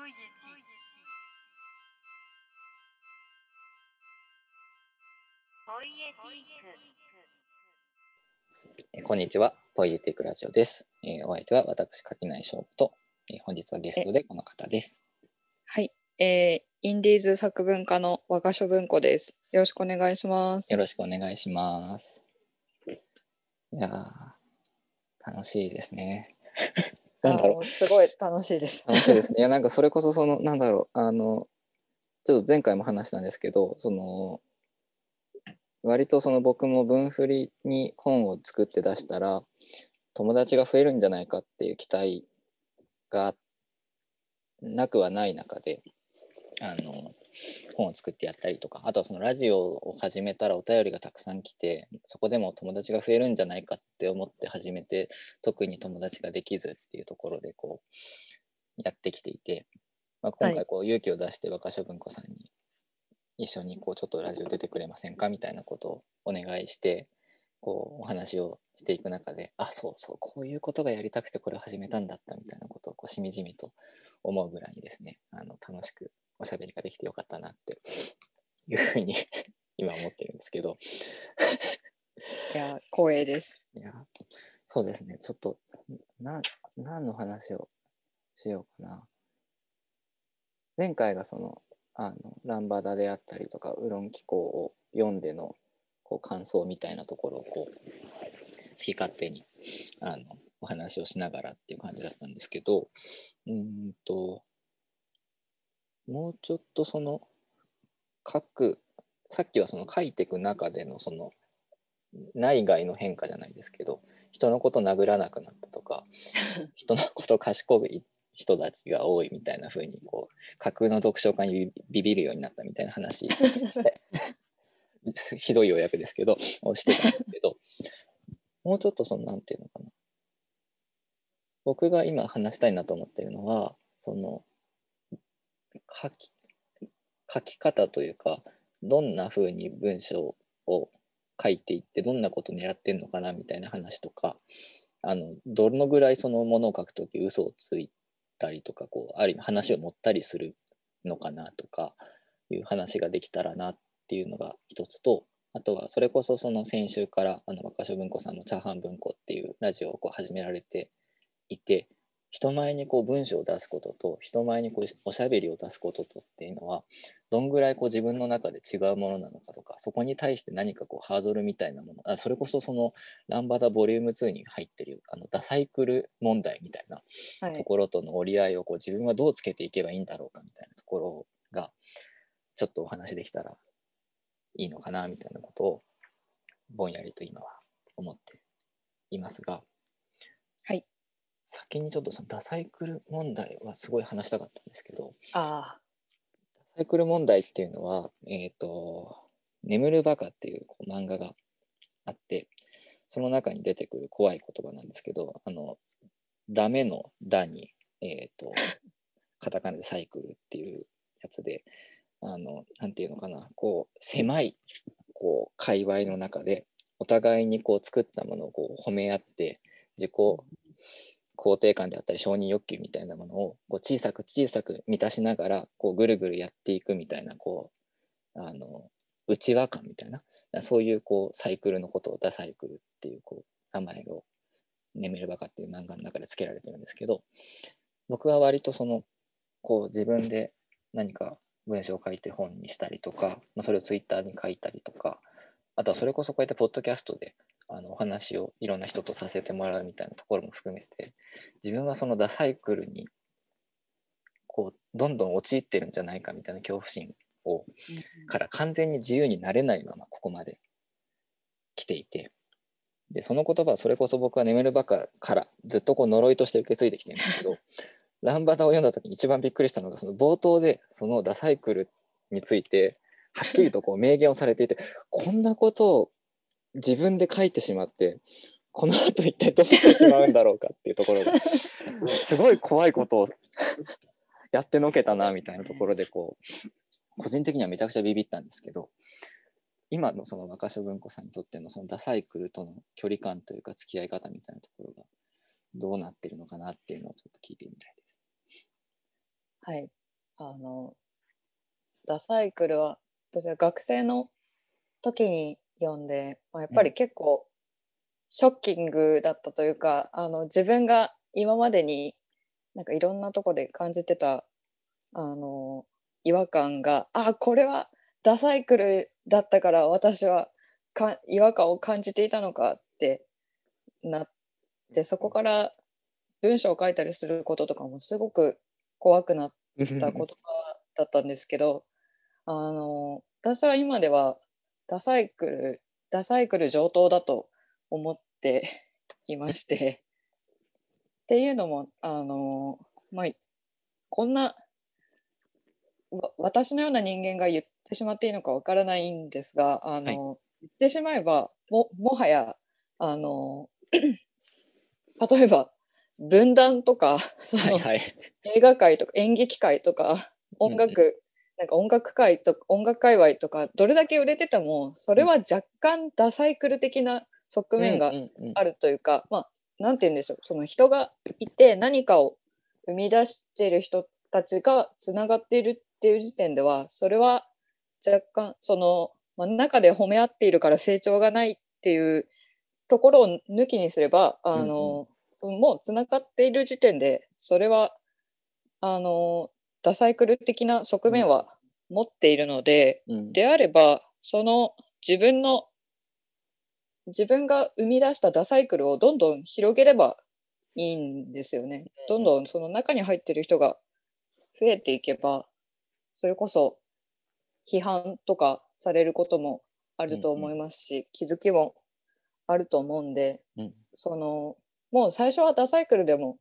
こんにちは、ポイエティックラジオです。お相手は私垣内翔吾と、本日はゲストでこの方です。はい、インディーズ作文家の和賀書文庫です。よろしくお願いします。よろしくお願いします。いや楽しいですね。なんだろう、すごい楽しいです。楽しいですね。いやなんかそれこそそのなんだろうちょっと前回も話したんですけどその。割とその僕も文振りに本を作って出したら友達が増えるんじゃないかっていう期待がなくはない中で本を作ってやったりとかあとはそのラジオを始めたらお便りがたくさん来てそこでも友達が増えるんじゃないかって思って始めて特に友達ができずっていうところでこうやってきていて、まあ、今回こう勇気を出して和賀書文庫さんに一緒にこうちょっとラジオ出てくれませんかみたいなことをお願いしてこうお話をしていく中であそうそうこういうことがやりたくてこれを始めたんだったみたいなことをこうしみじみと思うぐらいにですね楽しくおしゃべりができてよかったなっていうふうに今思ってるんですけどいや光栄です。いやそうですねちょっと何の話をしようかな。前回がそのランバダであったりとかウロン紀行を読んでのこう感想みたいなところをこう好き勝手にお話をしながらっていう感じだったんですけどもうちょっとそのさっきはその書いていく中でのその内外の変化じゃないですけど人のこと殴らなくなったとか人のこと賢い人たちが多いみたいな風にこう架空の読書家にビビるようになったみたいな話ひどい要約ですけどをしてたんですけどもうちょっとそのなんていうのかな僕が今話したいなと思ってるのはその書き方というかどんな風に文章を書いていってどんなことを狙ってるのかなみたいな話とかどのぐらいそのものを書くとき嘘をついてたりとかこうある意味話を持ったりするのかなとかいう話ができたらなっていうのが一つとあとはそれこそその先週から和賀書文庫さんのチャーハン文庫っていうラジオをこう始められていて人前にこう文章を出すことと人前にこうおしゃべりを出すこととっていうのはどんぐらいこう自分の中で違うものなのかとかそこに対して何かこうハードルみたいなものそれこそそのランバダボリューム2に入ってるダサイクル問題みたいなところとの折り合いをこう自分はどうつけていけばいいんだろうかみたいなところがちょっとお話できたらいいのかなみたいなことをぼんやりと今は思っていますが先にちょっとそのダサイクル問題はすごい話したかったんですけどダサイクル問題っていうのは眠るバカっていう漫画があってその中に出てくる怖い言葉なんですけどダメのダにカタカナでサイクルっていうやつでなんていうのかなこう狭いこう界隈の中でお互いにこう作ったものをこう褒め合って自己肯定感であったり承認欲求みたいなものをこう小さく小さく満たしながらこうぐるぐるやっていくみたいなこう内輪感みたいなそういうこうサイクルのことをダサイクルっていうこう名前を眠るバカっていう漫画の中でつけられてるんですけど僕は割とそのこう自分で何か文章を書いて本にしたりとかそれをツイッターに書いたりとかあとはそれこそこうやってポッドキャストでお話をいろんな人とさせてもらうみたいなところも含めて自分はそのダサイクルにこうどんどん陥ってるんじゃないかみたいな恐怖心をから完全に自由になれないままここまで来ていてでその言葉はそれこそ僕は眠るバカからずっとこう呪いとして受け継いできてるんですけどランバダを読んだ時に一番びっくりしたのがその冒頭でそのダサイクルについてはっきりとこう明言をされていてこんなことを自分で書いてしまってこの後一体どうしてしまうんだろうかっていうところがすごい怖いことをやってのけたなみたいなところでこう個人的にはめちゃくちゃビビったんですけど今のその和賀書文庫さんにとってのそのダサイクルとの距離感というか付き合い方みたいなところがどうなってるのかなっていうのをちょっと聞いてみたいです。はい、ダサイクルは私は学生の時に読んで、まあ、やっぱり結構ショッキングだったというか、自分が今までになんかいろんなとこで感じてた違和感が、あ、これはダサイクルだったから私は違和感を感じていたのかってなって、そこから文章を書いたりすることとかもすごく怖くなったことだったんですけど私は今ではダサイクル上等だと思っていましてっていうのもまあ、こんな私のような人間が言ってしまっていいのかわからないんですがはい、言ってしまえばもはや例えば文壇とかはい、映画界とか演劇界とか音楽界隈とかどれだけ売れててもそれは若干ダサイクル的な側面があるというか、まあなんて言うんでしょう、その人がいて何かを生み出している人たちがつながっているっていう時点ではそれは若干その真ん中で褒め合っているから成長がないっていうところを抜きにすればもうつながっている時点でそれはダサイクル的な側面は持っているので、であればその自分が生み出したダサイクルをどんどん広げればいいんですよね。どんどんその中に入っている人が増えていけばそれこそ批判とかされることもあると思いますし、気づきもあると思うんで、もう最初はダサイクルでも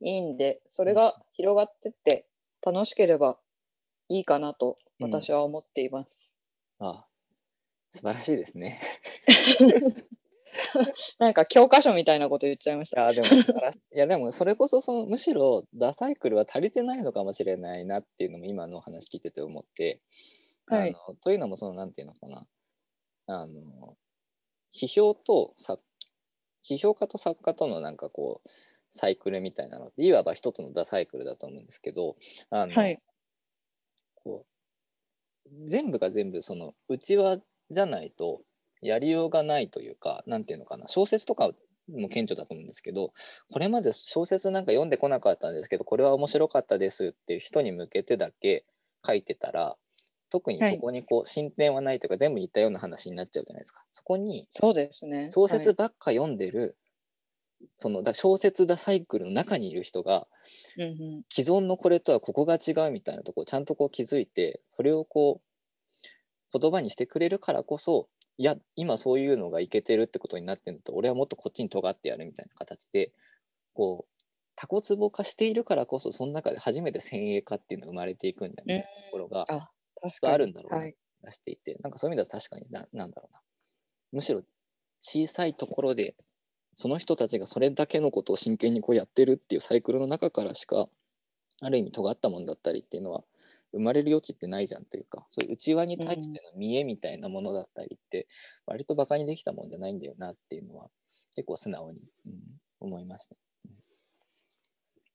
いいんでそれが広がってって楽しければいいかなと私は思っています、ああ素晴らしいですねなんか教科書みたいなこと言っちゃいました。でもそれこそむしろダサイクルは足りてないのかもしれないなっていうのも今の話聞いてて思って、はい、というのもなんていうのかな、批評家と作家とのなんかこうサイクルみたいなのっていわば一つのダサイクルだと思うんですけどはい、こう全部が全部内輪じゃないとやりようがないというか、なんていうのかな、小説とかも顕著だと思うんですけど、これまで小説なんか読んでこなかったんですけどこれは面白かったですっていう人に向けてだけ書いてたら特にそこに進展はないというか、はい、全部似たような話になっちゃうじゃないですか。そこにそうですね、小説ばっか読んでる、はい、小説ダサイクルの中にいる人が、うんうん、既存のこれとはここが違うみたいなところをちゃんと気づいてそれを言葉にしてくれるからこそ、いや今そういうのがいけてるってことになってると俺はもっとこっちに尖ってやるみたいな形でタコツボ化しているからこそその中で初めて先鋭化っていうのが生まれていくんだみたいなところが、あるんだろうな、はい、出していて、なんかそういう意味では確かになんだろうな、むしろ小さいところでその人たちがそれだけのことを真剣にやってるっていうサイクルの中からしかある意味尖ったもんだったりっていうのは生まれる余地ってないじゃんというか、そういう内輪に対しての見えみたいなものだったりって、うん、割とバカにできたもんじゃないんだよなっていうのは結構素直に、思いました、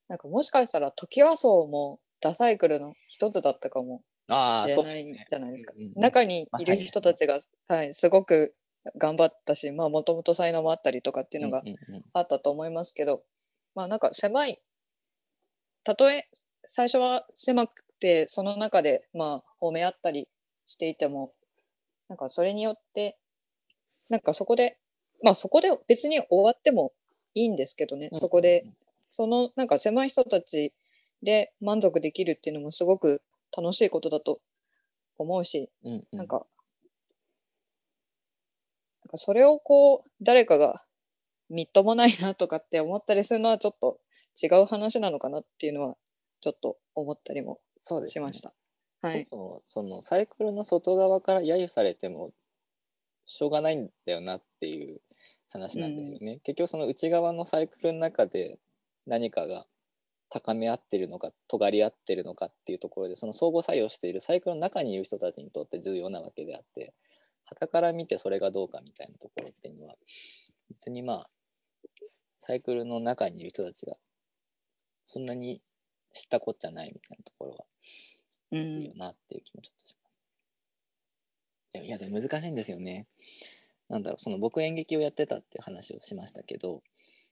なんかもしかしたらトキワ荘もダサイクルの一つだったかもしれないんじゃないですか。中にいる人たちが、はい、すごく頑張ったし、もともと才能もあったりとかっていうのがあったと思いますけど、まあなんか狭い、たとえ最初は狭くでその中で褒め合ったりしていても、なんかそれによってなんかそこで別に終わってもいいんですけどね、そこでなんか狭い人たちで満足できるっていうのもすごく楽しいことだと思うし、なんかそれを誰かがみっともないなとかって思ったりするのはちょっと違う話なのかなっていうのはちょっと思ったりもしました。はい。そのサイクルの外側から揶揄されてもしょうがないんだよなっていう話なんですよね。結局内側のサイクルの中で何かが高め合ってるのか尖り合ってるのかっていうところで相互作用しているサイクルの中にいる人たちにとって重要なわけであって、傍から見てそれがどうかみたいなところっていうのは別にサイクルの中にいる人たちがそんなに知ったこっちゃないみたいなところは、うん、いいよなっていう気もちょっとします。いやでも難しいんですよね。なんだろう、その僕演劇をやってたっていう話をしましたけど、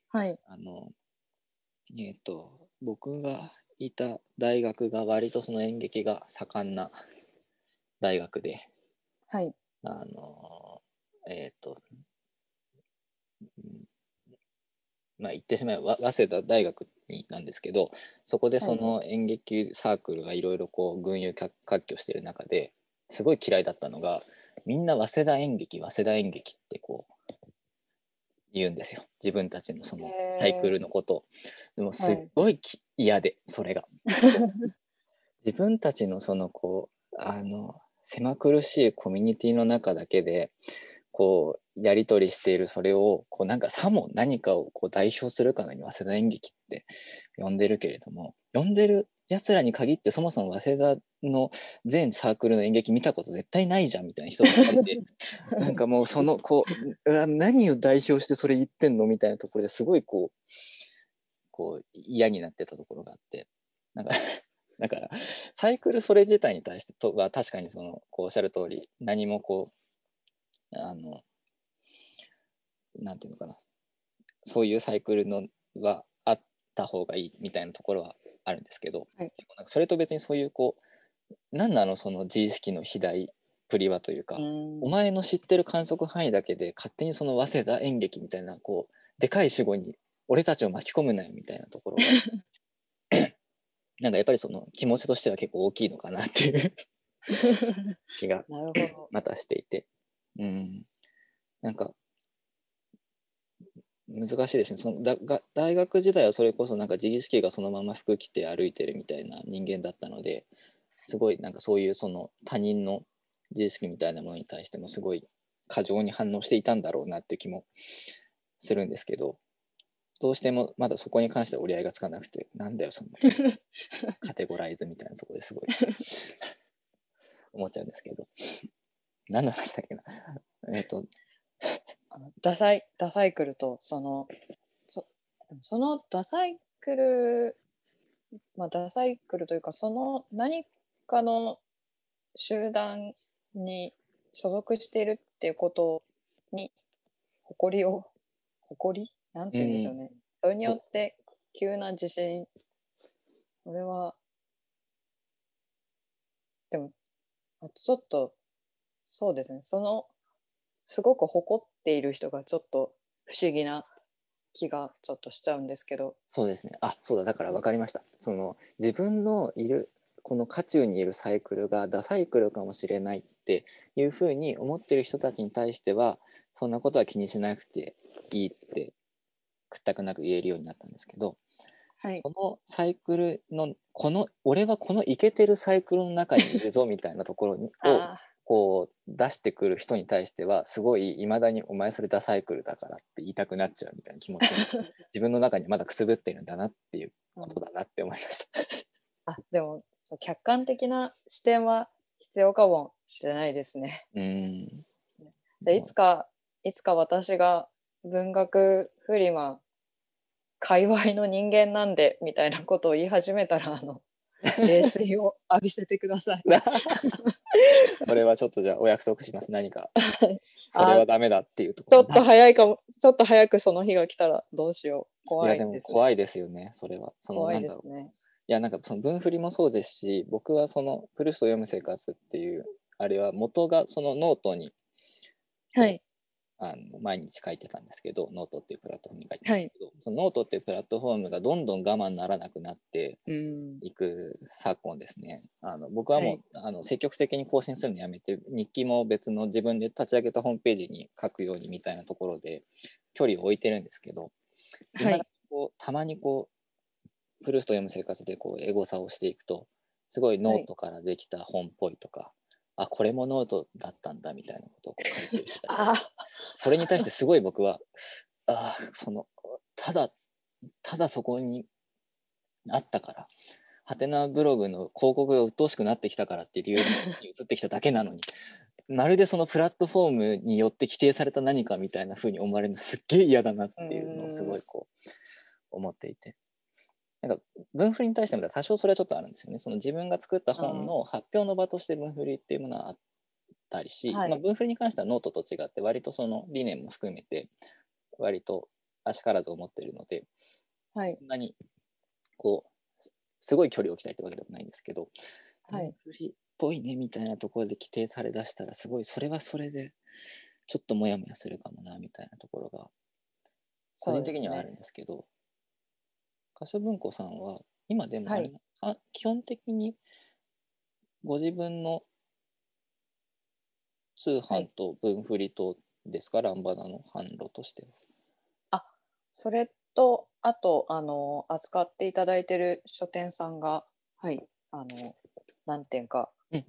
はい、僕がいた大学が割とその演劇が盛んな大学で、はい、まあ言ってしまえば早稲田大学になんですけど、そこでその演劇サークルがいろいろこう群雄割拠してる中で、すごい嫌いだったのが、みんな早稲田演劇早稲田演劇ってこう言うんですよ、自分たちのそのサイクルのことを。でもすっごい嫌で、それが自分たちのそのこう狭苦しいコミュニティの中だけでこうやり取りしている、それをこうなんかさも何かをこう代表するかのように早稲田演劇って呼んでるけれども、呼んでるやつらに限って、そもそも早稲田の全サークルの演劇見たこと絶対ないじゃんみたいな人がいてなんかもうそのこう何を代表してそれ言ってんのみたいなところですごいこう嫌になってたところがあって、なんかだからサイクルそれ自体に対しては確かにそのこうおっしゃる通り、何もこうなんていうのかな、そういうサイクルのはあった方がいいみたいなところはあるんですけど、はい、なんかそれと別にそういうこう何なのその自意識の肥大プリはというか、お前の知ってる観測範囲だけで勝手にその早稲田演劇みたいなこうでかい主語に俺たちを巻き込むなよみたいなところがなんかやっぱりその気持ちとしては結構大きいのかなっていう気がまたしていて、うん、なんか難しいですね。その大学時代はそれこそなんか自意識がそのまま服着て歩いてるみたいな人間だったので、すごいなんかそういうその他人の自意識みたいなものに対してもすごい過剰に反応していたんだろうなっていう気もするんですけど、どうしてもまだそこに関しては折り合いがつかなくて、なんだよそのカテゴライズみたいなところですごい思っちゃうんですけど、何の話だっけなダサイクルとそのダサイクル、まあ、ダサイクルというかその何かの集団に所属しているっていうことに誇りなんて言うんでしょうね、それによって急な自信、これはでもちょっとそうですね、そのすごく誇っている人がちょっと不思議な気がちょっとしちゃうんですけど。そうですね。あ、そうだ。だから分かりました。その自分のいるこの渦中にいるサイクルがダサイクルかもしれないっていうふうに思ってる人たちに対しては、そんなことは気にしなくていいって屈託なく言えるようになったんですけど、はい、そのサイクルのこの俺はこのイケてるサイクルの中にいるぞみたいなところにをこう出してくる人に対しては、すごいいまだにお前それダサイクルだからって言いたくなっちゃうみたいな気持ちが自分の中にまだくすぶっているんだなっていうことだなって思いました、うん、あ、でもそう客観的な視点は必要かもしれないですね。でいつか私が文学フリマ界隈の人間なんでみたいなことを言い始めたら冷水を浴びせてくださいそれはちょっとじゃあお約束します。何かそれはダメだっていうところちょっと早くその日が来たらどうしよう。怖いですね。いやでも怖いですよね。それはその怖いですね。いやなんかその文振りもそうですし、僕はそのプルストを読む生活っていうあれは元がそのノートに、はい、毎日書いてたんですけど、ノートっていうプラットフォームに書いてたんですけど、はい、そのノートっていうプラットフォームがどんどん我慢ならなくなっていく昨今ですね。僕はもう、はい、積極的に更新するのやめて、日記も別の自分で立ち上げたホームページに書くようにみたいなところで距離を置いてるんですけど、はい、たまにこうプルスト読む生活でこうエゴサをしていくと、すごいノートからできた本っぽいとか、はい、あ、これもノートだったんだみたいなことをこう書いてる人たちそれに対してすごい僕はただそこにあったからハテナブログの広告が鬱陶しくなってきたからっていう理由に移ってきただけなのにまるでそのプラットフォームによって規定された何かみたいな風に思われるのすっげえ嫌だなっていうのをすごいこう思っていて、なんか文振りに対しても多少それはちょっとあるんですよね。その自分が作った本の発表の場として文振りっていうものはあったりし、はい、まあ、文振りに関してはノートと違って割とその理念も含めて割とあしからず思っているので、はい、そんなにこうすごい距離を置きたいってわけでもないんですけど、はい、文振りっぽいねみたいなところで規定されだしたらすごいそれはそれでちょっとモヤモヤするかもなみたいなところが個人的にはあるんですけど、可所文庫さんは今でも、はい、基本的にご自分の通販と文振りとですか、ランバダの販路としては。あ、それとあと扱っていただいている書店さんが、はい、何店かい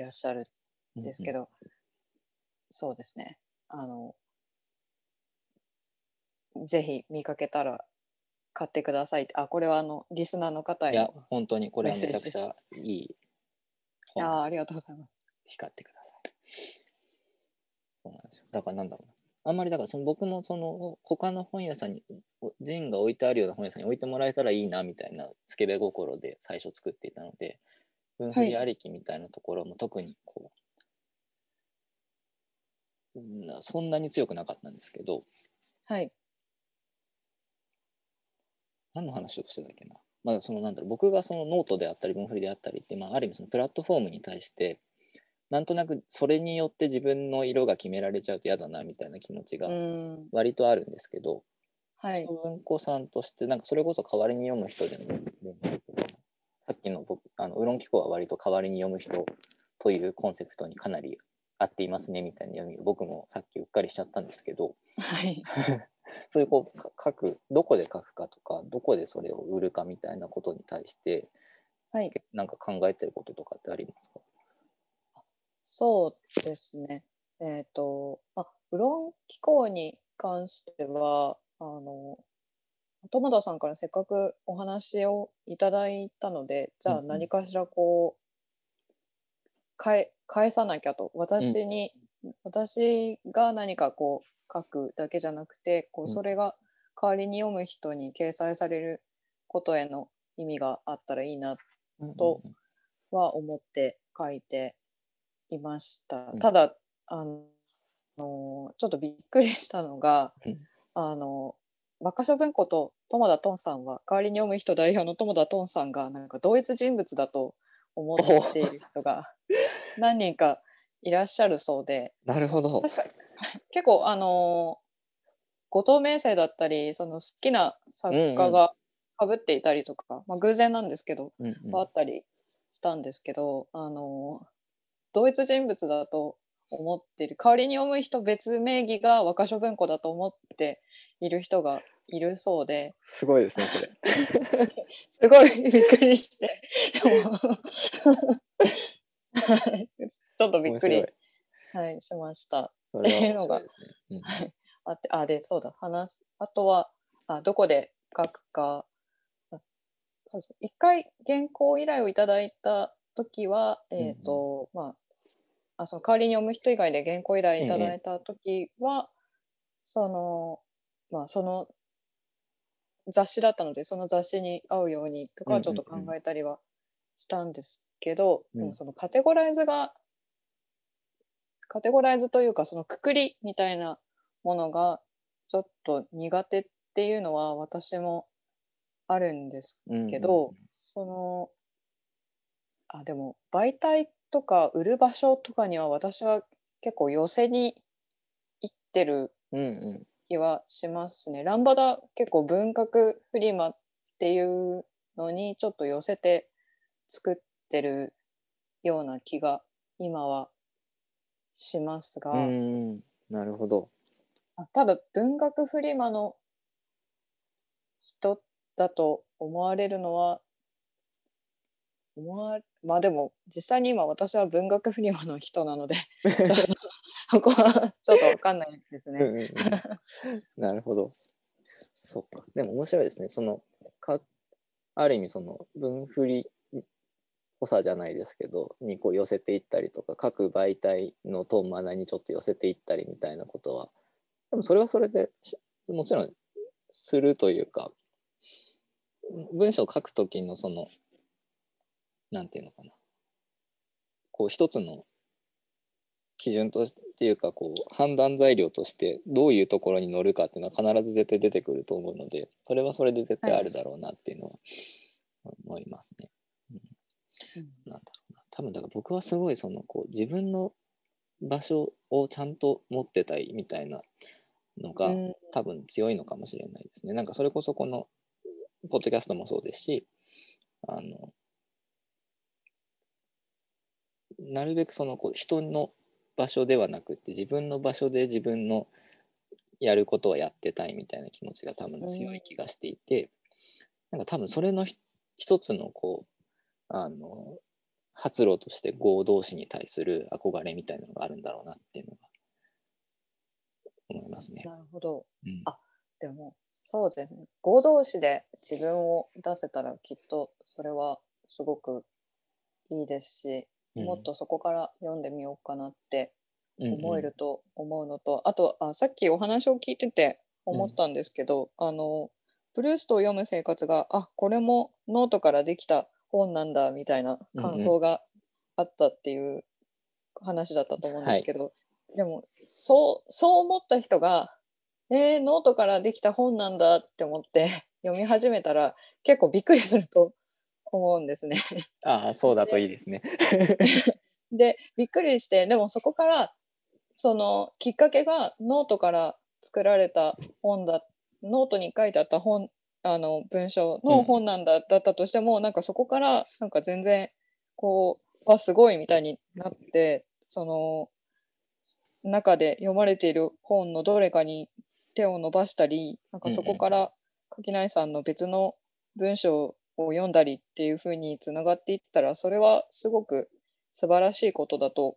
らっしゃるんですけど、うんうん、そうですね、ぜひ見かけたら買ってくださいって、あ、これはリスナーの方へのメッセージ。いや本当にこれはめちゃくちゃいい本。あ、ありがとうございます。光ってください。そうなんですよ。だからなんだろうな、あんまりだからその僕もその他の本屋さんにジンが置いてあるような本屋さんに置いてもらえたらいいなみたいなつけべ心で最初作っていたので、文振りありきみたいなところも特にこう、はい、そんなに強くなかったんですけど、はい、何の話をしてたっけな。まあ、そのなんだろう、僕がそのノートであったり文振りであったりって、まあ、ある意味そのプラットフォームに対してなんとなくそれによって自分の色が決められちゃうと嫌だなみたいな気持ちが割とあるんですけど、はい、文庫さんとしてなんかそれこそ代わりに読む人でも、さっきの僕ウロン機構は割と代わりに読む人というコンセプトにかなり合っていますねみたいな読みを僕もさっきうっかりしちゃったんですけど、はいそういうこう書く、どこで書くかとかどこでそれを売るかみたいなことに対して、はい、なんか考えてることとかってありますか？そうですね、ウロン機構に関しては友田さんからせっかくお話をいただいたので、じゃあ何かしらこう、うんうん、返さなきゃと、私に、うん、私が何かこう書くだけじゃなくて、こうそれが代わりに読む人に掲載されることへの意味があったらいいなとは思って書いていました。ただちょっとびっくりしたのが、馬鹿書文庫と友田トンさんは、代わりに読む人代表の友田トンさんがなんか同一人物だと思っている人が何人かいらっしゃるそうで。なるほど。確かに結構後藤明生だったりその好きな作家がかぶっていたりとか、うんうん、まあ、偶然なんですけど、うんうん、あったりしたんですけど、同一人物だと思っている、代わりに読む人別名義が和歌書文庫だと思っている人がいるそうで。すごいですねそれすごいびっくりしてちょっとびっくり、はい、しましたっていうのがあって、あ、で、そうだ、話す、あとはどこで書くか、そうです、一回原稿依頼をいただいた時は、まあ、その代わりに読む人以外で原稿依頼いただいた時は、まあ、その雑誌だったのでその雑誌に合うようにとかはちょっと考えたりはしたんですけど、でもそのカテゴライズというかそのくくりみたいなものがちょっと苦手っていうのは私もあるんですけど、そのでも媒体とか売る場所とかには私は結構寄せに行ってる気はしますね。ランバダ結構文学フリマっていうのにちょっと寄せて作ってるような気が今はしますが、なるほど。ただ文学フリマの人だと思われるのはまあでも実際に今私は文学フリマの人なのでそこはちょっと分かんないですねなるほど。そっか。でも面白いですね、そのある意味その文振り濃さじゃないですけどにこう寄せていったりとか、各媒体のトーンマナにちょっと寄せていったりみたいなことは、でもそれはそれでもちろんするというか、文章を書くときのそのなんていうのかな、こう一つの基準とっていうか、こう判断材料としてどういうところに乗るかっていうのは必ず絶対出てくると思うので、それはそれで絶対あるだろうなっていうのは思いますね。うん、なんだろうな、多分だから僕はすごいそのこう自分の場所をちゃんと持ってたいみたいなのが多分強いのかもしれないですね。なんかそれこそこのポッドキャストもそうですし、なるべくそのこう人の場所ではなくて自分の場所で自分のやることはやってたいみたいな気持ちが多分強い気がしていて、なんか多分それの一つのこう発露として合同士に対する憧れみたいなのがあるんだろうなっていうのが思いますね。なるほど、うん、あ、でもそうですね、合同士で自分を出せたらきっとそれはすごくいいですし、もっとそこから読んでみようかなって思えると思うのと、うんうん、あとさっきお話を聞いてて思ったんですけど、うん、プルーストを読む生活が、あ、これもノートからできた本なんだみたいな感想があったっていう話だったと思うんですけど、うんうん、はい、でもそう思った人がノートからできた本なんだって思って読み始めたら結構びっくりすると思うんですね。ああ、そうだといいですね。でびっくりして、でもそこからそのきっかけがノートから作られた本だ、ノートに書いてあった本、文章の本なんだ、うん、だったとしても、なんかそこからなんか全然こうわ、すごいみたいになって、その中で読まれている本のどれかに手を伸ばしたり、なんかそこから垣内さんの別の文章を読んだりっていう風につながっていったら、それはすごく素晴らしいことだと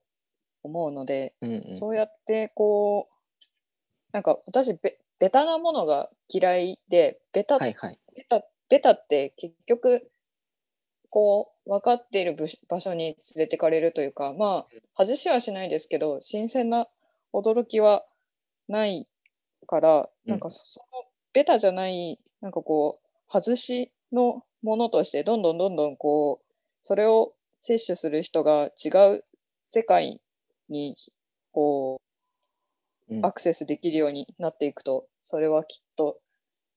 思うので、うんうん、そうやってこうなんか私ベタなものが嫌いで、はいはい、ベタって結局こう分かっている場所に連れてかれるというか、まあ外しはしないですけど新鮮な驚きはないから、なんかそのベタじゃないなんかこう外しのものとしてどんどんどんどんこうそれを摂取する人が違う世界にこうアクセスできるようになっていくと、それはきっと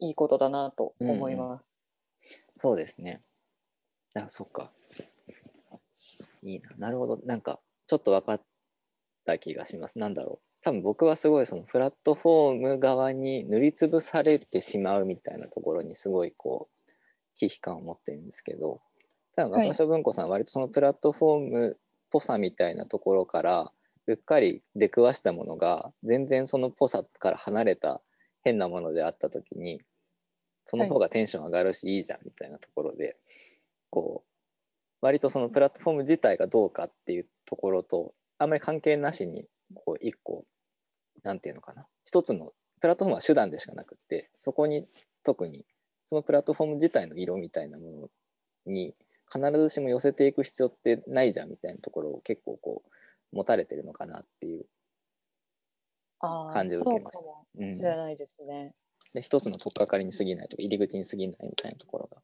いいことだなと思います。うん、そうですね。あ、そっか。いいな。なるほど。なんかちょっと分かった気がします。なんだろう。多分僕はすごいそのプラットフォーム側に塗りつぶされてしまうみたいなところにすごいこう危機感を持ってるんですけど、多分若所文庫さんは割とそのプラットフォームっぽさみたいなところからうっかり出くわしたものが全然そのポサから離れた変なものであった時に、その方がテンション上がるしいいじゃんみたいなところで、こう割とそのプラットフォーム自体がどうかっていうところとあんまり関係なしに、こう一個なんていうのかな、一つのプラットフォームは手段でしかなくって、そこに特にそのプラットフォーム自体の色みたいなものに必ずしも寄せていく必要ってないじゃんみたいなところを結構こう持たれてるのかなっていう感じを受けました。そうかもしれないですね。で、一つの取っかかりに過ぎないとか入り口に過ぎないみたいなところが、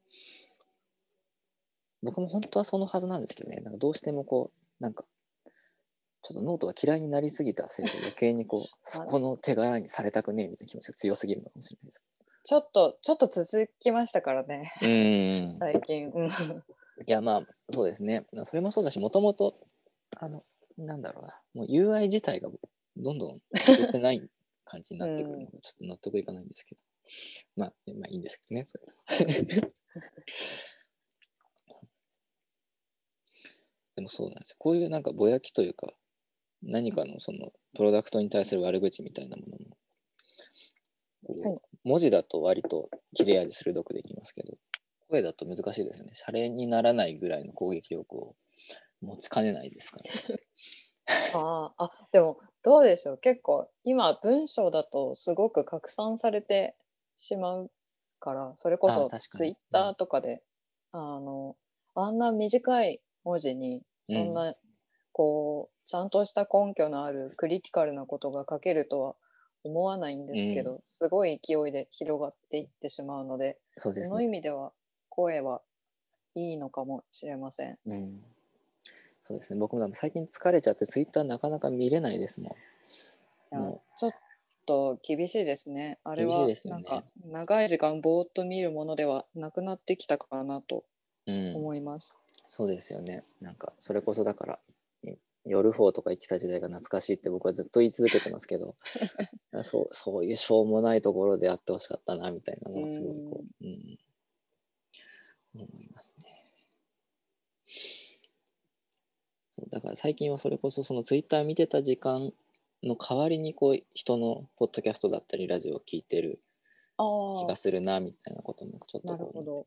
僕も本当はそのはずなんですけどね、なんかどうしてもこうなんかちょっとノートが嫌いになりすぎたせいで余計にこうそこの手柄にされたくねえみたいな気持ちが強すぎるのかもしれないですけど、ちょっと続きましたからね、うん最近、うん、いやまあそうですね、それもそうだし、もともとなんだろうな、もう UI 自体がどんどん良くない感じになってくるのがちょっと納得いかないんですけど、うん、まあいいんですけどね、それでもそうなんですよ、こういうなんかぼやきというか何かのそのプロダクトに対する悪口みたいなものもこう文字だと割と切れ味鋭くできますけど、声だと難しいですよね。シャレにならないぐらいの攻撃力を持ちかねないですから、ね、あ、でもどうでしょう、結構今文章だとすごく拡散されてしまうから、それこそツイッターとかで、あんな短い文字にそんな、うん、こうちゃんとした根拠のあるクリティカルなことが書けるとは思わないんですけど、うん、すごい勢いで広がっていってしまうので、 そうですね、その意味では声はいいのかもしれません。うん、そうですね。僕も最近疲れちゃってツイッターなかなか見れないですもん。もうちょっと厳しいですね。あれはなんか長い時間ぼーっと見るものではなくなってきたかなと思います。うん、そうですよね。なんかそれこそだから夜方とか言ってた時代が懐かしいって僕はずっと言い続けてますけどそういうしょうもないところでやってほしかったなみたいなのがすごいこう、思いますね。そうだから最近はそれこそそのツイッター見てた時間の代わりにこう人のポッドキャストだったりラジオを聞いてる気がするなみたいなこともちょっとなるほど、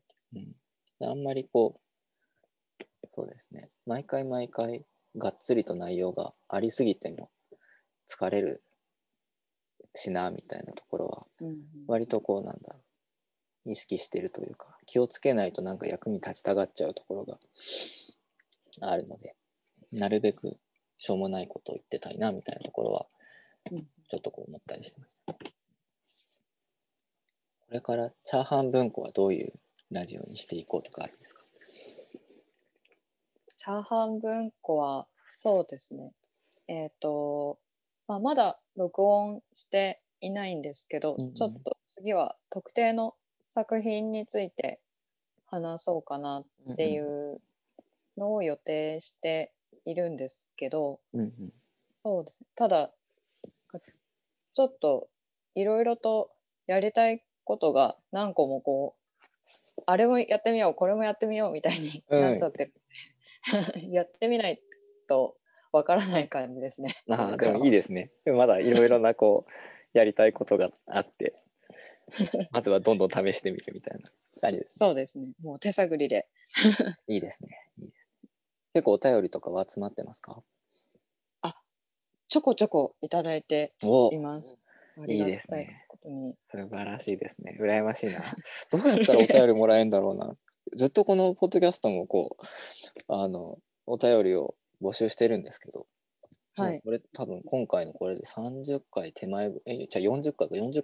あんまりこうそうですね毎回がっつりと内容がありすぎても疲れるしなみたいなところは割とこうなんだろう意識してるというか気をつけないとなんか役に立ちたがっちゃうところがあるのでなるべくしょうもないことを言ってたいなみたいなところはちょっとこう思ったりしてました。これからチャーハン文庫はどういうラジオにしていこうとかあるんですか？チャーハン文庫はそうですね、まだ録音していないんですけど、ちょっと次は特定の作品について話そうかなっていうのを予定しているんですけど、そうですね、ただちょっといろいろとやりたいことが何個もこうあれもやってみようこれもやってみようみたいになっちゃってる、やってみないとわからない感じですね。ああ、でもいいですね。まだいろいろなこうやりたいことがあってまずはどんどん試してみるみたいな感じですね。そうですね、もう手探りでいいですね、いいですね。結構お便りとかは集まってますか？あ、ちょこちょこいただいています。ありがたいことに。いいですね、素晴らしいですね。羨ましいな。どうやったらお便りもらえるんだろうな。ずっとこのポッドキャストもこうお便りを募集してるんですけど、はい、これ多分今回のこれで30回手前40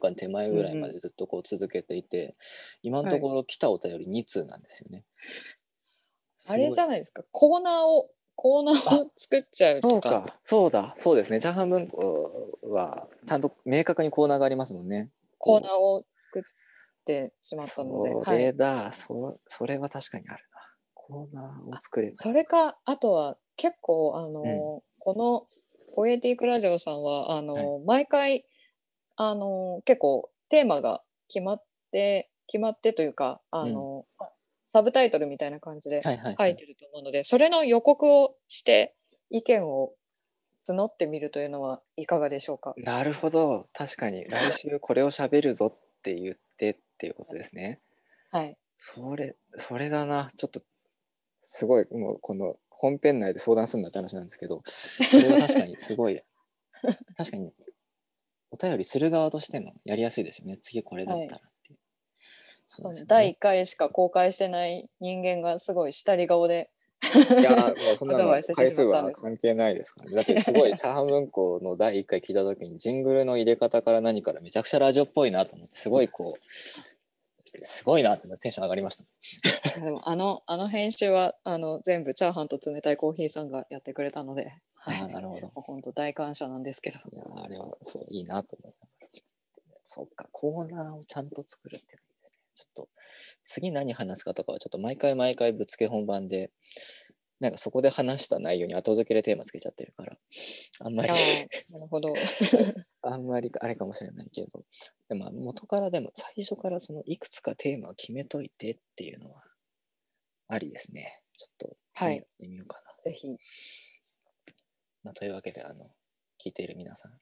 回手前ぐらいまでずっとこう続けていて、今のところ来たお便り2通なんですよね。はい、あれじゃないですか、コーナーを作っちゃうとか。そうですね、チャーハン文庫はちゃんと明確にコーナーがありますもんね。コーナーを作ってしまったので、それは確かにあるな。コーナーを作れば、それかあとは結構このポエティックラジオさんは毎回結構テーマが決まってというかサブタイトルみたいな感じで書いてると思うので、それの予告をして意見を募ってみるというのはいかがでしょうか。なるほど、確かに来週これを喋るぞって言ってっていうことですね。はい、それだな。ちょっとすごい、もうこの本編内で相談するんだって話なんですけど、それは確かにすごい確かにお便りする側としてもやりやすいですよね。次これだったらって、そうですね、第1回しか公開してない人間がすごい下り顔でいやもうそんなの回数は関係ないですからね。だってすごいチャーハン文庫の第1回聞いた時にジングルの入れ方から何からめちゃくちゃラジオっぽいなと思って、すごいこうすごいなってテンション上がりました。でもあの編集は全部チャーハンと冷たいコーヒーさんがやってくれたので、はい、なるほど、本当大感謝なんですけど、いやあれはそういいなと思います。そうか、コーナーをちゃんと作るっていうのですね。ちょっと次何話すかとかはちょっと毎回ぶっつけ本番で、なんかそこで話した内容に後付けでテーマつけちゃってるからあんまりなるほどあんまりあれかもしれないけど、でも元からでも最初からそのいくつかテーマを決めといてっていうのはありですね。ちょっと次やってみようかな、ぜひ。というわけで聞いている皆さん、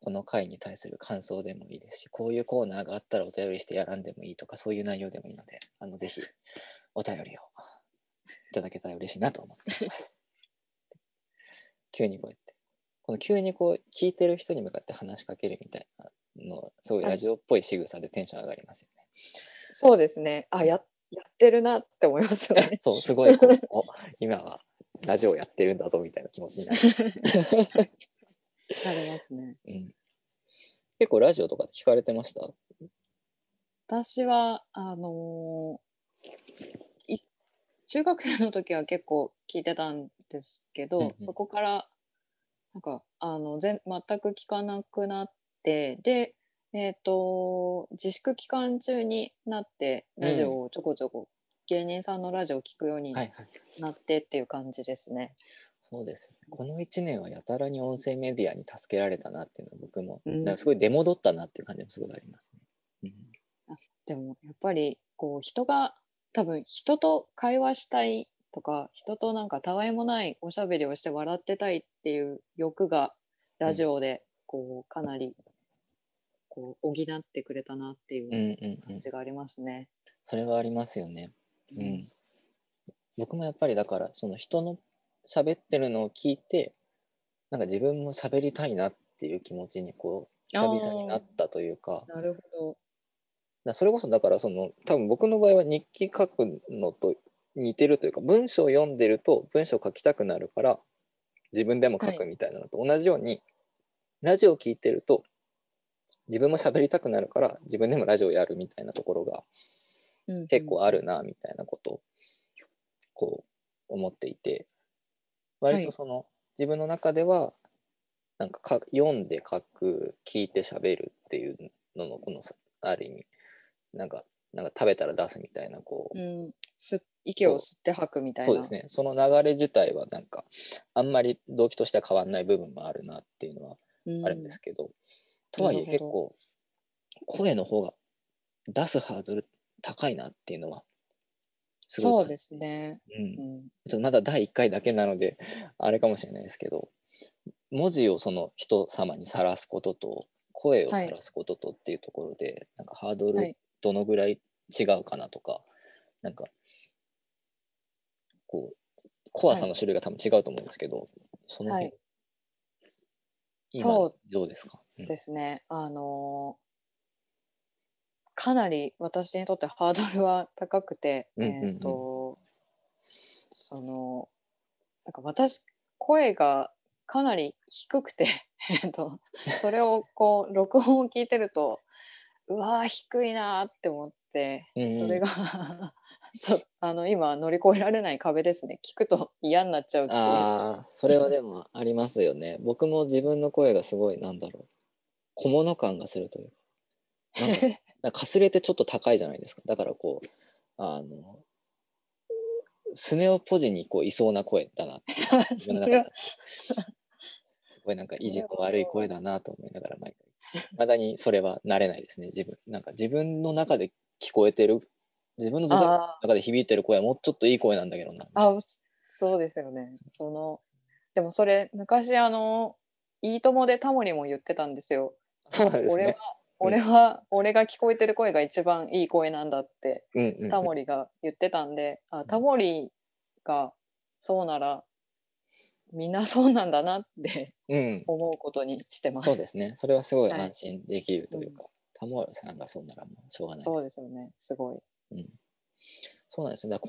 この回に対する感想でもいいですし、こういうコーナーがあったらお便りしてやらんでもいいとか、そういう内容でもいいのでぜひお便りをいただけたら嬉しいなと思っています急にこうやって急にこう聞いてる人に向かって話しかけるみたいなの、すごいラジオっぽい仕草でテンション上がりますよね。そうですね、やってるなって思いますよね。そう、すごい今はラジオやってるんだぞみたいな気持ちになるありますね。結構ラジオとか聞かれてました？私は中学生の時は結構聞いてたんですけど、そこからなんか全く聞かなくなって、で、自粛期間中になってラジオをちょこちょこ芸人さんのラジオを聞くようになってっていう感じですね、はいはい、そうですね。この1年はやたらに音声メディアに助けられたなっていうのは僕も、だからすごい出戻ったなっていう感じもすごいありますね、うん、でもやっぱりこう人が多分人と会話したいとか、人となんかたわいもないおしゃべりをして笑ってたいっていう欲がラジオでこうかなりこう補ってくれたなっていう感じがありますね、うんうんうん、それはありますよね、うんうん、僕もやっぱりだからその人の喋ってるのを聞いてなんか自分も喋りたいなっていう気持ちにこう久々になったというか。なるほど。それこそだからその多分僕の場合は日記書くのと似てるというか、文章を読んでると文章書きたくなるから自分でも書くみたいなのと同じように、はい、ラジオを聞いてると自分も喋りたくなるから自分でもラジオやるみたいなところが結構あるなみたいなことをこう思っていて、割とその自分の中ではなんか読んで書く、聞いて喋るっていうののこのある意味なんか食べたら出すみたいなこう、息を吸って吐くみたいな。そうですね。その流れ自体はなんかあんまり動機としては変わんない部分もあるなっていうのはあるんですけど、とはいえ結構声の方が出すハードル高いなっていうのはすごい。そうですね、うんうん、ちょっとまだ第1回だけなのであれかもしれないですけど、文字をその人様にさらすことと声をさらすこととっていうところで、はい、なんかハードルどのぐらい違うかなとか、はい、なんかこう怖さの種類が多分違うと思うんですけど、はい、その辺、はい、今どうですか？そうですね、かなり私にとってハードルは高くて、そのなんか私声がかなり低くてそれをこう録音を聞いてるとうわ低いなって思って、うんうん、それがちょっと今乗り越えられない壁ですね。聞くと嫌になっちゃうっていう。あ、それはでもありますよね。僕も自分の声がすごいなんだろう、小物感がするというか、なんかかすれてちょっと高いじゃないですか。だからこうスネオポジにこういそうな声だなって自分の中ですごいなんか意地の悪い声だなと思いながら毎回まだにそれは慣れないですね。自分の中で聞こえてる、自分の中で響いてる声はもうちょっといい声なんだけどな。あ、そうですよね。でもそれ昔いいともでタモリも言ってたんですよ。そうなんですね。俺が聞こえてる声が一番いい声なんだってタモリが言ってたんで、あ、タモリがそうならみんなそうなんだなって思うことにしてます、うん、そうですね。それはすごい安心できるというか、はい、タモリさんがそうならもうしょうがないです。そうですよね。すごい、うん、そうなんですね。だから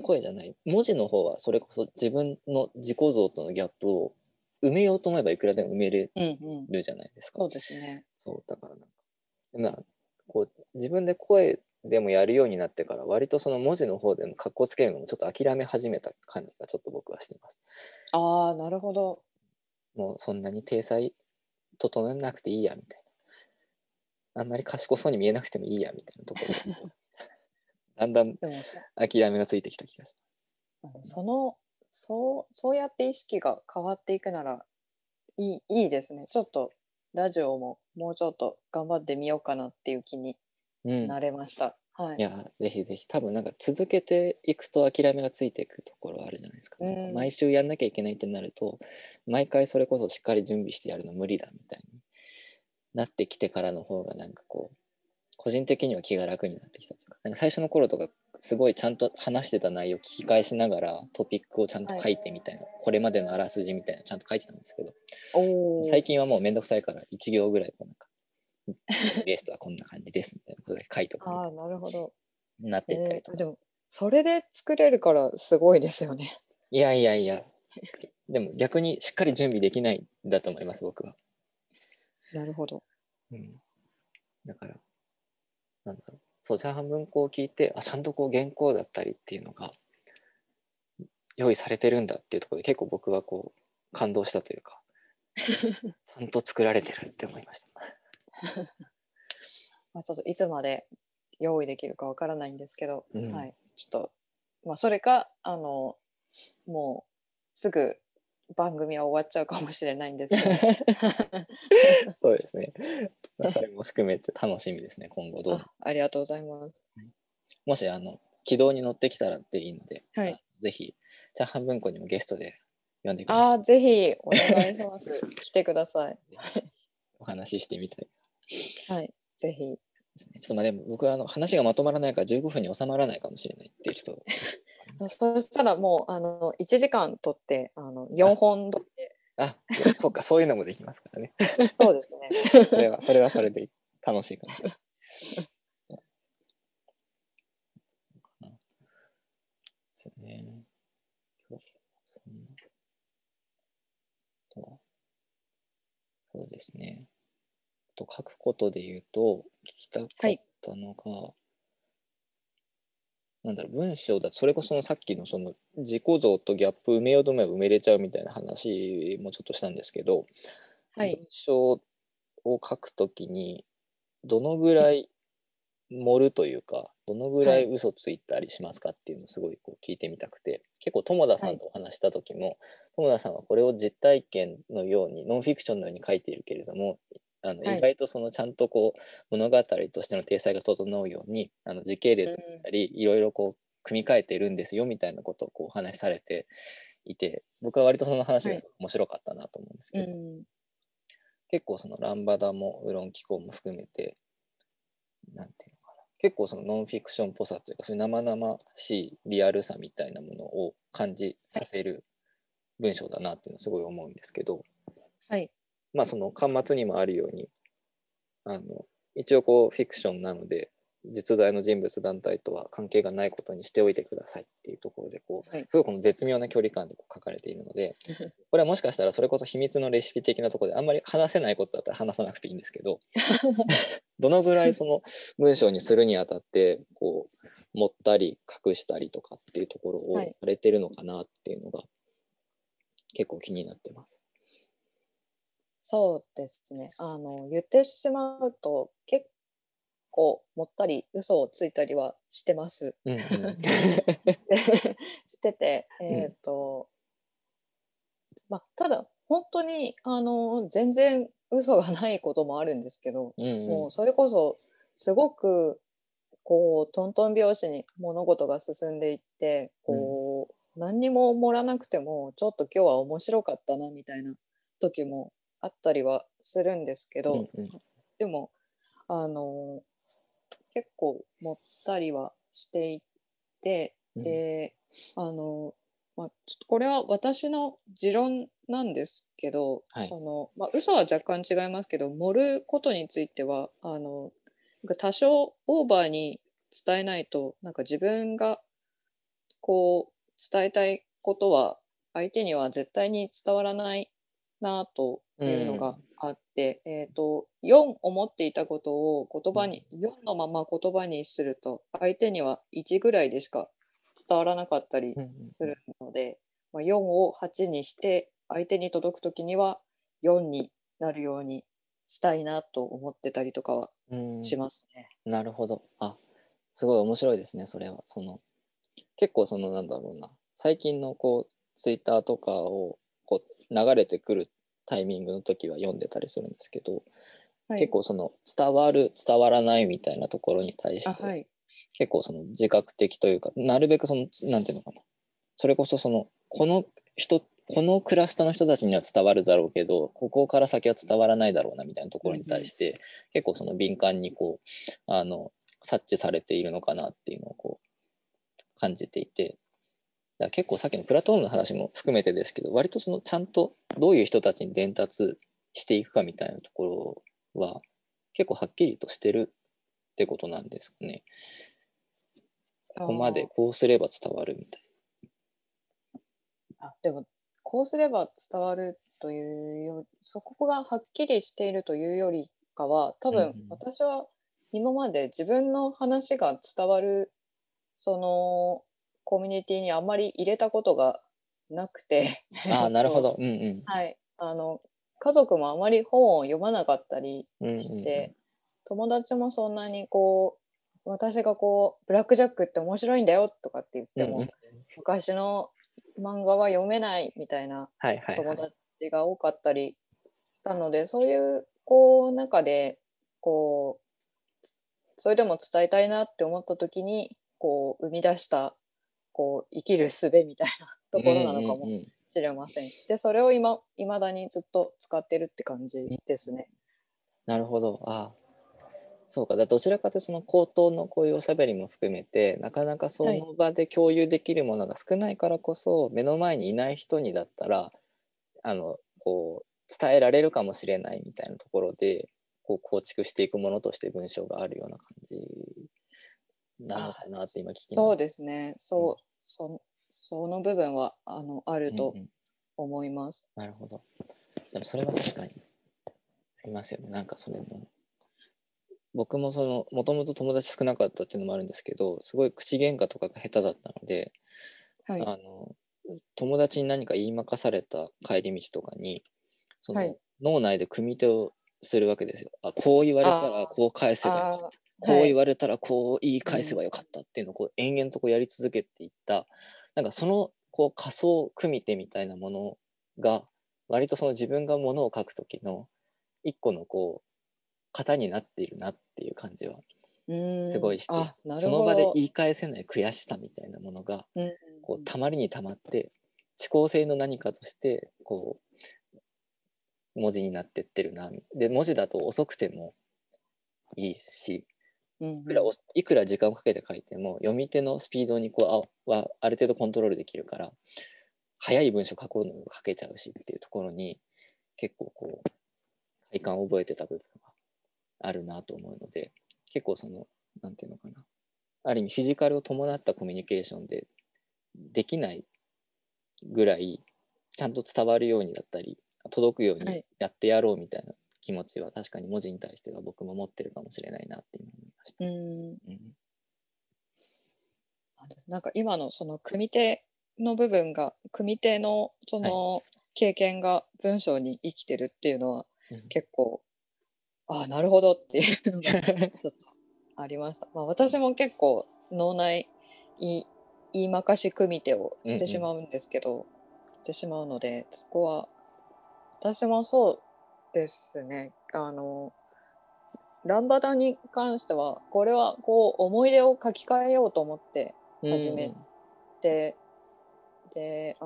声じゃない文字の方はそれこそ自分の自己像とのギャップを埋めようと思えばいくらでも埋めれるじゃないですか、うんうん、そうですね。そうだからこう自分で声でもやるようになってから割とその文字の方でもかっこつけるのもちょっと諦め始めた感じがちょっと僕はしてます。あー、なるほど。もうそんなに体裁整えなくていいやみたいな、あんまり賢そうに見えなくてもいいやみたいなところだんだん諦めがついてきた気がします。そうやって意識が変わっていくならいいですね。ちょっとラジオももうちょっと頑張ってみようかなっていう気になれました、うん、はい、いやぜひぜひ。多分なんか続けていくと諦めがついていくところあるじゃないですか、うん、なんか毎週やんなきゃいけないってなると毎回それこそしっかり準備してやるの無理だみたいになってきてからの方がなんかこう個人的には気が楽になってきたというか、なんか最初の頃とかすごいちゃんと話してた内容を聞き返しながらトピックをちゃんと書いてみたいな、はい、これまでのあらすじみたいなちゃんと書いてたんですけど、お、最近はもうめんどくさいから1行ぐらいこうなんかゲストはこんな感じですみたいなことで書いとくみたいな。あ、なるほど。なっていったりとか、でもそれで作れるからすごいですよね。いやいやいやでも逆にしっかり準備できないんだと思います僕は。なるほど、うん、だからなんだろう、そう前半文庫を聞いて、あ、ちゃんとこう原稿だったりっていうのが用意されてるんだっていうところで結構僕はこう感動したというかちゃんと作られてるって思いましたまあちょっといつまで用意できるかわからないんですけど、うん、はい、ちょっと、まあ、それかもうすぐ番組は終わっちゃうかもしれないんですけどそうですね、それも含めて楽しみですね今後どう。 ありがとうございます。もし軌道に乗ってきたらでいいので、はい、ぜひチャーハン文庫にもゲストで呼んでください。あ、ぜひお願いします来てくださいお話ししてみたいはいぜひ。ちょっとまあでも僕は話がまとまらないから15分に収まらないかもしれないっていう人そうしたらもう1時間取って4本取ってあそうか、そういうのもできますからねそうですねそれはそれで楽しいかもしれないそうね。そうですね、と書くことで言うと聞きたかったのが、はい、なんだろう、文章だとそれこそさっきのその自己像とギャップ埋めようと思えば埋めれちゃうみたいな話もちょっとしたんですけど、はい、文章を書くときにどのぐらい盛るというか、どのぐらい嘘ついたりしますかっていうのをすごいこう聞いてみたくて、結構友田さんとお話した時も、はい、友田さんはこれを実体験のようにノンフィクションのように書いているけれども、はい、意外とそのちゃんとこう物語としての体裁が整うように時系列だったりいろいろこう組み替えてるんですよみたいなことをこうお話しされていて、僕は割とその話が面白かったなと思うんですけど、はい、結構そのランバダもウロン機構も含めてなんていうのかな、結構そのノンフィクションっぽさというかそういう生々しいリアルさみたいなものを感じさせる文章だなっていうのはすごい思うんですけど、はい、まあ、その巻末にもあるように一応こうフィクションなので実在の人物団体とは関係がないことにしておいてくださいっていうところでこう、はい、すごいこの絶妙な距離感でこう書かれているのでこれはもしかしたらそれこそ秘密のレシピ的なところであんまり話せないことだったら話さなくていいんですけどどのぐらいその文章にするにあたってこう盛ったり隠したりとかっていうところをされてるのかなっていうのが結構気になってます。そうですね、言ってしまうと結構もったり嘘をついたりはしてます、うんうん、してて、まあ、ただ本当に全然嘘がないこともあるんですけど、うんうん、もうそれこそすごくこうトントン拍子に物事が進んでいってこう、うん、何にも盛らなくてもちょっと今日は面白かったなみたいな時もあったりはするんですけど、うんうん、でも結構もったりはしていて、うん、でまあ、ちょっとこれは私の持論なんですけど、はい、まあ、嘘は若干違いますけど盛ることについては多少オーバーに伝えないとなんか自分がこう伝えたいことは相手には絶対に伝わらないなというのがあって、うん、4思っていたことを言葉に、4のまま言葉にすると相手には1ぐらいでしか伝わらなかったりするので、まあ、4を8にして相手に届くときには4になるようにしたいなと思ってたりとかはしますね。うん、なるほど。あ、すごい面白いですね。それは結構なんだろうな、最近のこうツイッターとかをこう流れてくるタイミングの時は読んでたりするんですけど、はい、結構伝わる伝わらないみたいなところに対して、はい、結構自覚的というか、なるべくなんていうのかな、それこそこのクラスターの人たちには伝わるだろうけどここから先は伝わらないだろうなみたいなところに対して、うん、結構敏感にこう察知されているのかなっていうのをこう感じていて。結構さっきのプラトーンの話も含めてですけど、割とちゃんとどういう人たちに伝達していくかみたいなところは結構はっきりとしてるってことなんですかね。ここまでこうすれば伝わるみたいな。でもこうすれば伝わるというより、そこがはっきりしているというよりかは、多分私は今まで自分の話が伝わるそのコミュニティにあんまり入れたことがなくてあなるほど、うんうんはい、家族もあまり本を読まなかったりして、うんうん、友達もそんなにこう私がこうブラックジャックって面白いんだよとかって言っても、うんうん、昔の漫画は読めないみたいな友達が多かったりしたので、はいはいはい、そういうこう中でこうそれでも伝えたいなって思った時にこう生み出したこう生きる術みたいなところなのかもしれません、うんうんうん、でそれを未だにずっと使ってるって感じですね。なるほど。ああそうか、だどちらかというとその口頭のこういうおしゃべりも含めてなかなかその場で共有できるものが少ないからこそ、はい、目の前にいない人にだったらこう伝えられるかもしれないみたいなところでこう構築していくものとして文章があるような感じなのかなって今聞きました。そうですね、そう、うん、その部分はあると思います、うんうん、なるほど。でもそれは確かにありますよね。なんかそれの僕ももともと友達少なかったっていうのもあるんですけど、すごい口喧嘩とかが下手だったので、はい、友達に何か言いまかされた帰り道とかにはい、脳内で組み手をするわけですよ。あこう言われたらこう返せばよかった、こう言われたらこう言い返せばよかったっていうのをこう延々とこうやり続けていった、なんかそのこう仮想組み手みたいなものが割とその自分がものを書く時の一個のこう型になっているなっていう感じはすごいして、その場で言い返せない悔しさみたいなものがこうたまりにたまって遅効性の何かとしてこう文字になってってるな。で文字だと遅くてもいいし、いくら時間をかけて書いても読み手のスピードにこうはある程度コントロールできるから早い文章書こうのを書けちゃうしっていうところに結構こう快感を覚えてた部分があるなと思うので、結構そのなんていうのかな、ある意味フィジカルを伴ったコミュニケーションでできないぐらいちゃんと伝わるようにだったり届くようにやってやろうみたいな気持ちは確かに文字に対しては僕も持ってるかもしれないなって思いました。うん、なんか今のその組手の部分が組手のその経験が文章に生きてるっていうのは結構、はい、あなるほどっていうのがちょっとありました。まあ、私も結構脳内言いまかし組手をしてしまうんですけど、してしまうのでそこは私もそうですね。ランバダに関してはこれはこう思い出を書き換えようと思って始めて、で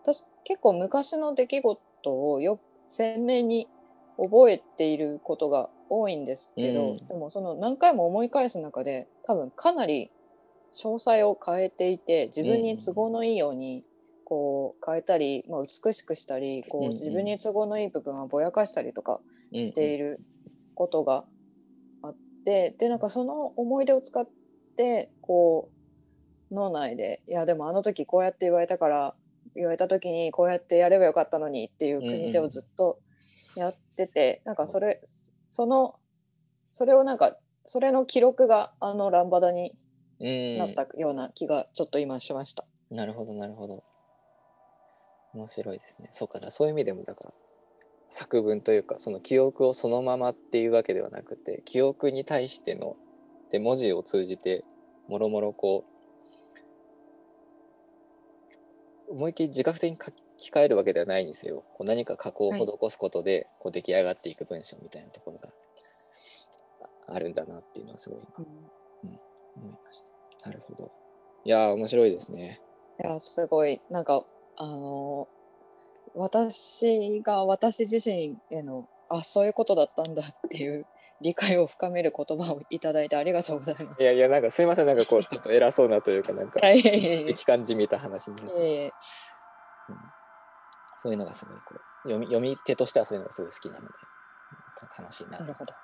私結構昔の出来事を鮮明に覚えていることが多いんですけど、でもその何回も思い返す中で多分かなり詳細を変えていて、自分に都合のいいようにこう変えたり、まあ、美しくしたりこう自分に都合のいい部分はぼやかしたりとかしていることがあって、でなんかその思い出を使ってこう脳内でいやでもあの時こうやって言われた時にこうやってやればよかったのにっていう組手をずっとやってて、なんかそれをなんかそれの記録がランバダになったような気がちょっと今しました。なるほどなるほど。面白いですね。そうか、そういう意味でもだから作文というかその記憶をそのままっていうわけではなくて、記憶に対してので文字を通じてもろもろこう思いっきり自覚的に書き換えるわけではないにせよ、こう何か加工を施すことでこう出来上がっていく文章みたいなところがあるんだなっていうのはすごい今、思いました。なるほど。いや面白いですね。いやすごいなんか私が私自身へのそういうことだったんだっていう理解を深める言葉をいただいてありがとうございます。いやいやなんかすいません、なんかこうちょっと偉そうなというかなんか期間じみた話になって、そういうのがすごいこう読み手としてはそういうのがすごい好きなので楽しいな。なるほど。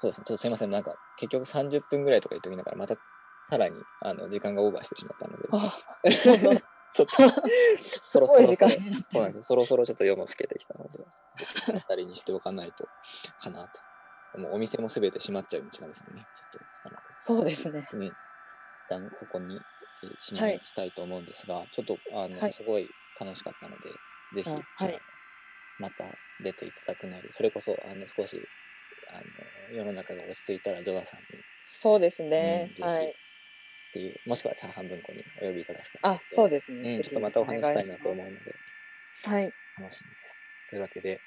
そうですね、ちょっとすいません、なんか結局30分ぐらいとか言っておきながらまたさらに時間がオーバーしてしまったのでちょっとそろそろそうなんですよ、そろそろちょっと夜も更けてきたのであたりにしておかないとかなと。もうお店も全て閉まっちゃう時間ですもんね。ちょっとそうですね、うん、一旦ここに締めに行きたいと思うんですが、はい、ちょっとはい、すごい楽しかったのでぜひ、はい、また出ていただくなり、それこそ少し世の中が落ち着いたらジョナさんに、そうですね、うん、はいっていう、もしくはチャーハン文庫にお呼びいただきたい。あ、そうですね、うん、ちょっとまたお話したいなと思うので、はい、楽しみです。というわけで、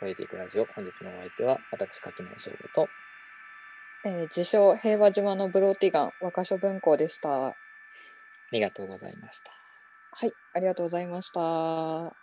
ポエティックラジオ、本日のお相手は私柿沼翔吾と、自称平和島のブローティガン若書文庫でした。ありがとうございました。はい、ありがとうございました。